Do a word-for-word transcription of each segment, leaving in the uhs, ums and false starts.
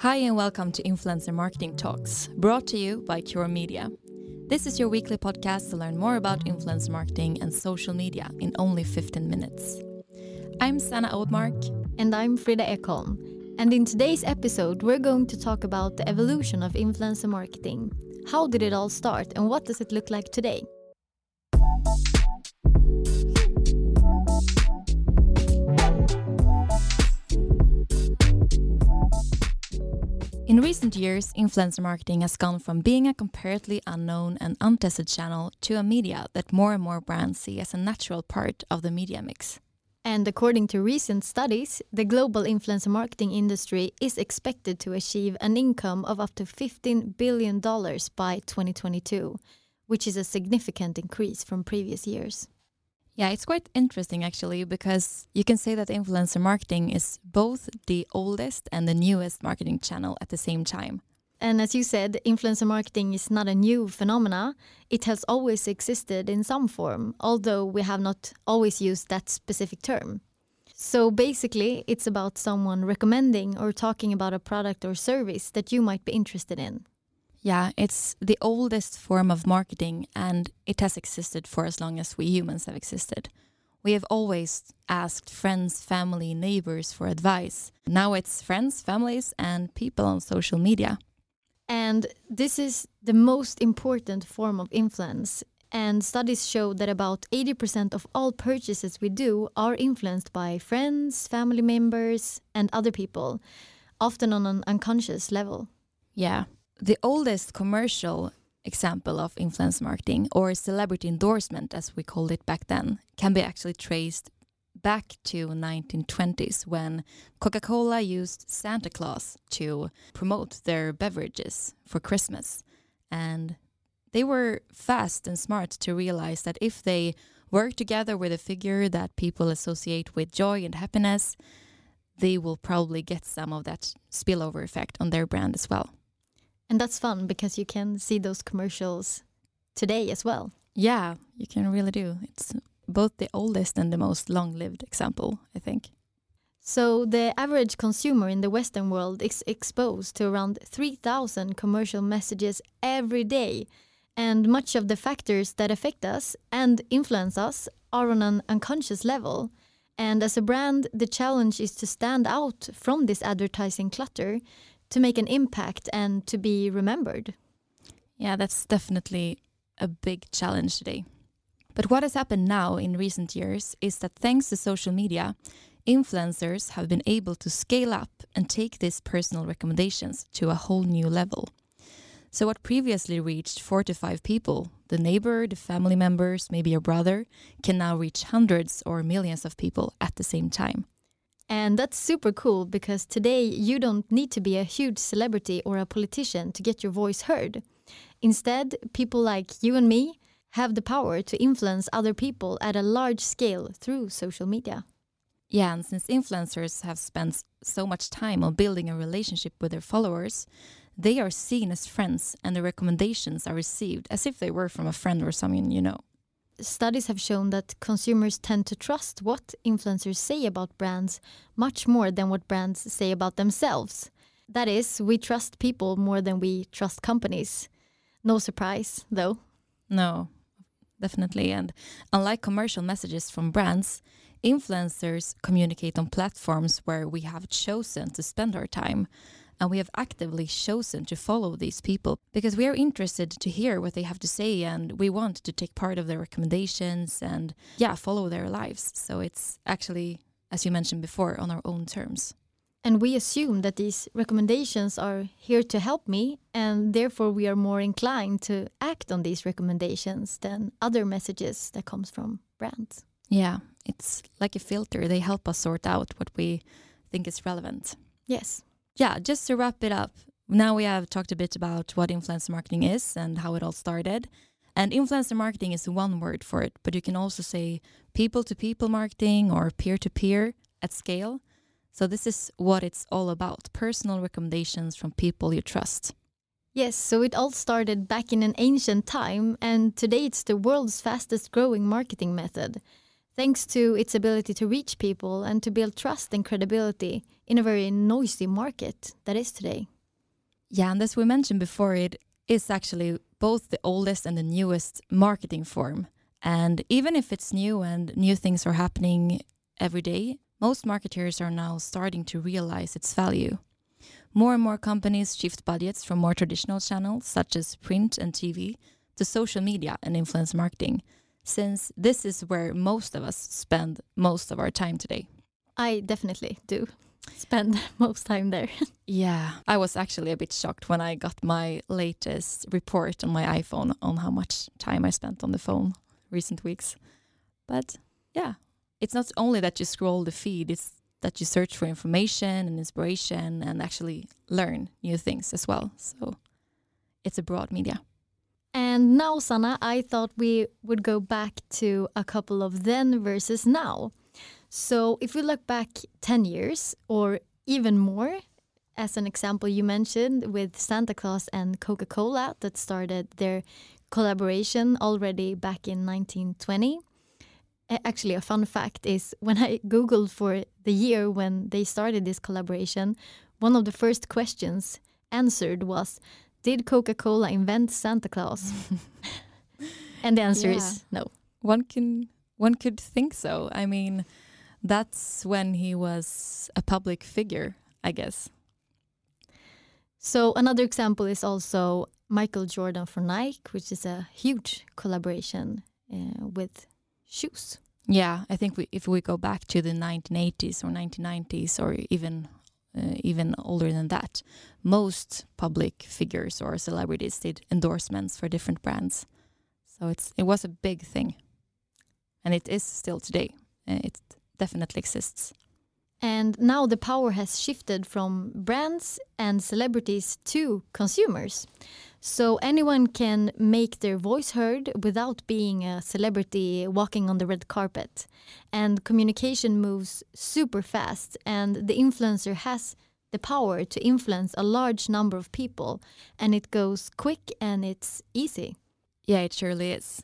Hi and welcome to Influencer Marketing Talks, brought to you by Cure Media. This is your weekly podcast to learn more about influencer marketing and social media in only fifteen minutes. I'm Sanna Oldmark. And I'm Frida Eckholm. And in today's episode, we're going to talk about the evolution of influencer marketing. How did it all start and what does it look like today? In recent years, influencer marketing has gone from being a comparatively unknown and untested channel to a media that more and more brands see as a natural part of the media mix. And according to recent studies, the global influencer marketing industry is expected to achieve an income of up to fifteen billion dollars by twenty twenty-two, which is a significant increase from previous years. Yeah, it's quite interesting actually, because you can say that influencer marketing is both the oldest and the newest marketing channel at the same time. And as you said, influencer marketing is not a new phenomena. It has always existed in some form, although we have not always used that specific term. So basically, it's about someone recommending or talking about a product or service that you might be interested in. Yeah, it's the oldest form of marketing and it has existed for as long as we humans have existed. We have always asked friends, family, neighbors for advice. Now it's friends, families, and people on social media. And this is the most important form of influence. And studies show that about eighty percent of all purchases we do are influenced by friends, family members, and other people, often on an unconscious level. Yeah. The oldest commercial example of influencer marketing, or celebrity endorsement as we called it back then, can be actually traced back to nineteen twenties when Coca-Cola used Santa Claus to promote their beverages for Christmas. And they were fast and smart to realize that if they work together with a figure that people associate with joy and happiness, they will probably get some of that spillover effect on their brand as well. And that's fun because you can see those commercials today as well. Yeah, you can really do. It's both the oldest and the most long-lived example, I think. So the average consumer in the Western world is exposed to around three thousand commercial messages every day. And much of the factors that affect us and influence us are on an unconscious level. And as a brand, the challenge is to stand out from this advertising clutter, to make an impact and to be remembered. Yeah, that's definitely a big challenge today. But what has happened now in recent years is that thanks to social media, influencers have been able to scale up and take these personal recommendations to a whole new level. So what previously reached four to five people, the neighbor, the family members, maybe your brother, can now reach hundreds or millions of people at the same time. And that's super cool because today you don't need to be a huge celebrity or a politician to get your voice heard. Instead, people like you and me have the power to influence other people at a large scale through social media. Yeah, and since influencers have spent so much time on building a relationship with their followers, they are seen as friends and the recommendations are received as if they were from a friend or someone you know. Studies have shown that consumers tend to trust what influencers say about brands much more than what brands say about themselves. That is, we trust people more than we trust companies. No surprise, though. No, definitely. And unlike commercial messages from brands, influencers communicate on platforms where we have chosen to spend our time. And we have actively chosen to follow these people because we are interested to hear what they have to say and we want to take part of their recommendations and, yeah, follow their lives. So it's actually, as you mentioned before, on our own terms. And we assume that these recommendations are here to help me and therefore we are more inclined to act on these recommendations than other messages that comes from brands. Yeah, it's like a filter. They help us sort out what we think is relevant. Yes. Yeah, just to wrap it up, now we have talked a bit about what influencer marketing is and how it all started. And influencer marketing is one word for it, but you can also say people-to-people marketing or peer-to-peer at scale. So this is what it's all about, personal recommendations from people you trust. Yes, so it all started back in an ancient time, and today it's the world's fastest growing marketing method. thanks to its ability to reach people and to build trust and credibility in a very noisy market that is today. Yeah, and as we mentioned before, it is actually both the oldest and the newest marketing form. And even if it's new and new things are happening every day, most marketers are now starting to realize its value. More and more companies shift budgets from more traditional channels, such as print and T V, to social media and influence marketing, since this is where most of us spend most of our time today. I definitely do spend most time there. Yeah, I was actually a bit shocked when I got my latest report on my iPhone on how much time I spent on the phone recent weeks. But yeah, it's not only that you scroll the feed, it's that you search for information and inspiration and actually learn new things as well. So it's a broad media. And now, Sanna, I thought we would go back to a couple of then versus now. So if we look back ten years or even more, as an example you mentioned with Santa Claus and Coca-Cola that started their collaboration already back in nineteen twenty. Actually, a fun fact is when I Googled for the year when they started this collaboration, one of the first questions answered was, did Coca-Cola invent Santa Claus? And the answer yeah. is no. One can one could think so. I mean, that's when he was a public figure, I guess. So another example is also Michael Jordan for Nike, which is a huge collaboration uh, with shoes. Yeah, I think we, if we go back to the nineteen eighties or nineteen nineties or even uh, even older than that, most public figures or celebrities did endorsements for different brands. So it's it was a big thing. And it is still today. It definitely exists. And now the power has shifted from brands and celebrities to consumers. So anyone can make their voice heard without being a celebrity walking on the red carpet. And communication moves super fast, and the influencer has the power to influence a large number of people. And it goes quick and it's easy. Yeah, it surely is.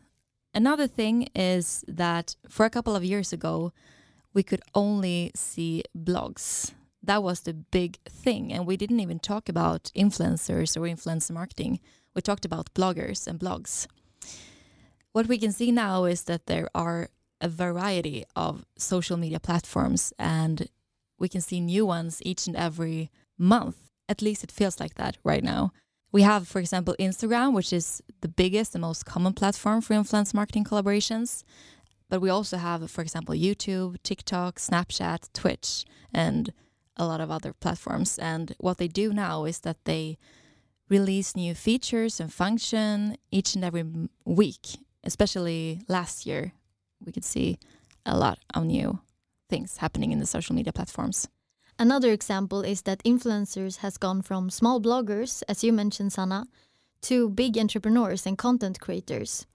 Another thing is that for a couple of years ago, we could only see blogs. That was the big thing. And we didn't even talk about influencers or influencer marketing. We talked about bloggers and blogs. What we can see now is that there are a variety of social media platforms, and we can see new ones each and every month. At least it feels like that right now. We have, for example, Instagram, which is the biggest and most common platform for influencer marketing collaborations. But we also have, for example, YouTube, TikTok, Snapchat, Twitch, and a lot of other platforms. And what they do now is that they release new features and function each and every week. Especially last year, we could see a lot of new things happening in the social media platforms. Another example is that influencers has gone from small bloggers, as you mentioned, Sanna, to big entrepreneurs and content creators.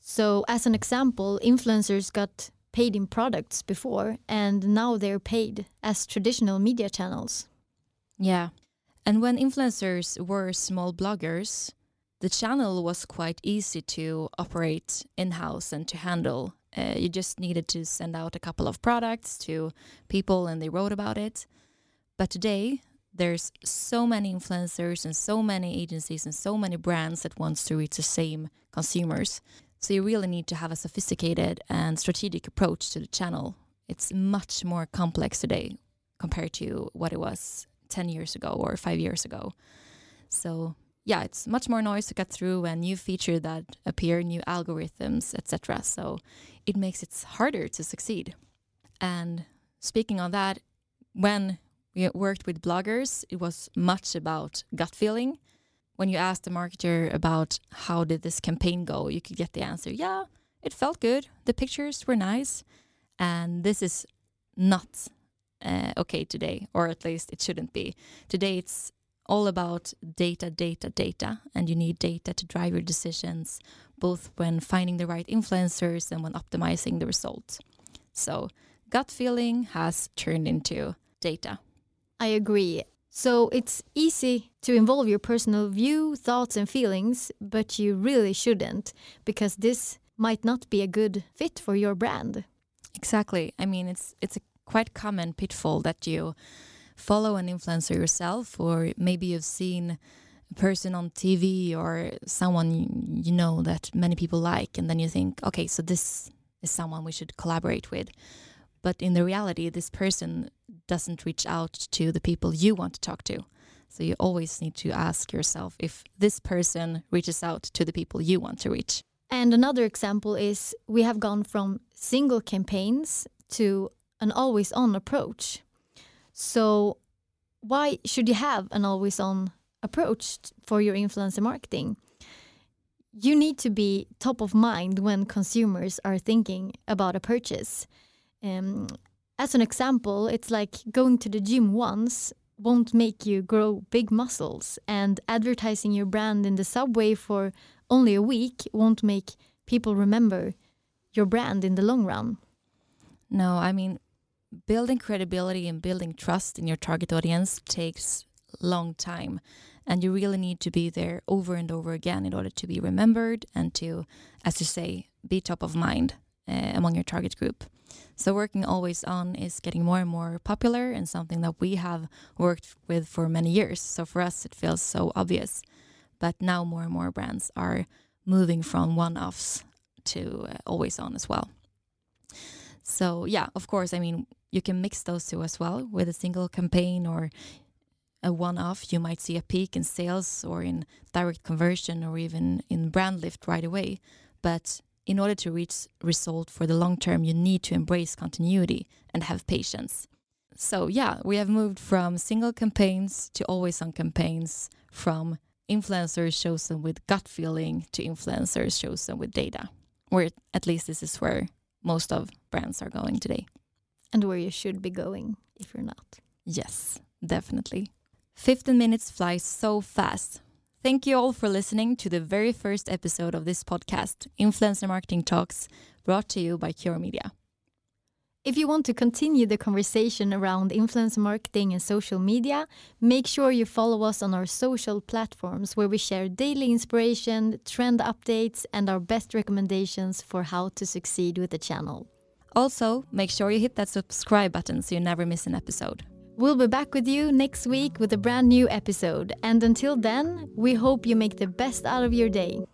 So as an example, influencers got paid in products before, and now they're paid as traditional media channels. Yeah. And when influencers were small bloggers, the channel was quite easy to operate in-house and to handle. Uh, you just needed to send out a couple of products to people and they wrote about it. But today, there's so many influencers and so many agencies and so many brands that wants to reach the same consumers. So you really need to have a sophisticated and strategic approach to the channel. It's much more complex today compared to what it was ten years ago or five years ago. So yeah, it's much more noise to cut through and new feature that appear, new algorithms, et cetera. So it makes it harder to succeed. And speaking on that, when we worked with bloggers, it was much about gut feeling. When you asked the marketer about how did this campaign go, you could get the answer, yeah, it felt good. The pictures were nice. And this is not uh, okay today, or at least it shouldn't be. Today it's all about data, data, data. And you need data to drive your decisions, both when finding the right influencers and when optimizing the result. So gut feeling has turned into data. I agree. So it's easy to involve your personal view, thoughts and feelings, but you really shouldn't, because this might not be a good fit for your brand. Exactly. I mean, it's it's a quite common pitfall that you follow an influencer yourself, or maybe you've seen a person on T V or someone you know that many people like, and then you think, okay, so this is someone we should collaborate with. But in the reality, this person doesn't reach out to the people you want to talk to. So you always need to ask yourself if this person reaches out to the people you want to reach. And another example is we have gone from single campaigns to an always-on approach. So why should you have an always-on approach for your influencer marketing? You need to be top of mind when consumers are thinking about a purchase. Um, as an example, it's like going to the gym once won't make you grow big muscles, and advertising your brand in the subway for only a week won't make people remember your brand in the long run. No, I mean, building credibility and building trust in your target audience takes long time, and you really need to be there over and over again in order to be remembered and to, as you say, be top of mind uh, among your target group. So working always on is getting more and more popular and something that we have worked with for many years. So for us, it feels so obvious. But now more and more brands are moving from one-offs to uh, always on as well. So yeah, of course, I mean, you can mix those two as well. With a single campaign or a one-off, you might see a peak in sales or in direct conversion or even in brand lift right away. But in order to reach result for the long term, you need to embrace continuity and have patience. So yeah, we have moved from single campaigns to always on campaigns, from influencers chosen with gut feeling to influencers chosen with data, or at least this is where most of brands are going today. And where you should be going if you're not. Yes, definitely. fifteen minutes flies so fast. Thank you all for listening to the very first episode of this podcast, Influencer Marketing Talks, brought to you by Cure Media. If you want to continue the conversation around influencer marketing and social media, make sure you follow us on our social platforms where we share daily inspiration, trend updates, and our best recommendations for how to succeed with the channel. Also, make sure you hit that subscribe button so you never miss an episode. We'll be back with you next week with a brand new episode. And until then, we hope you make the best out of your day.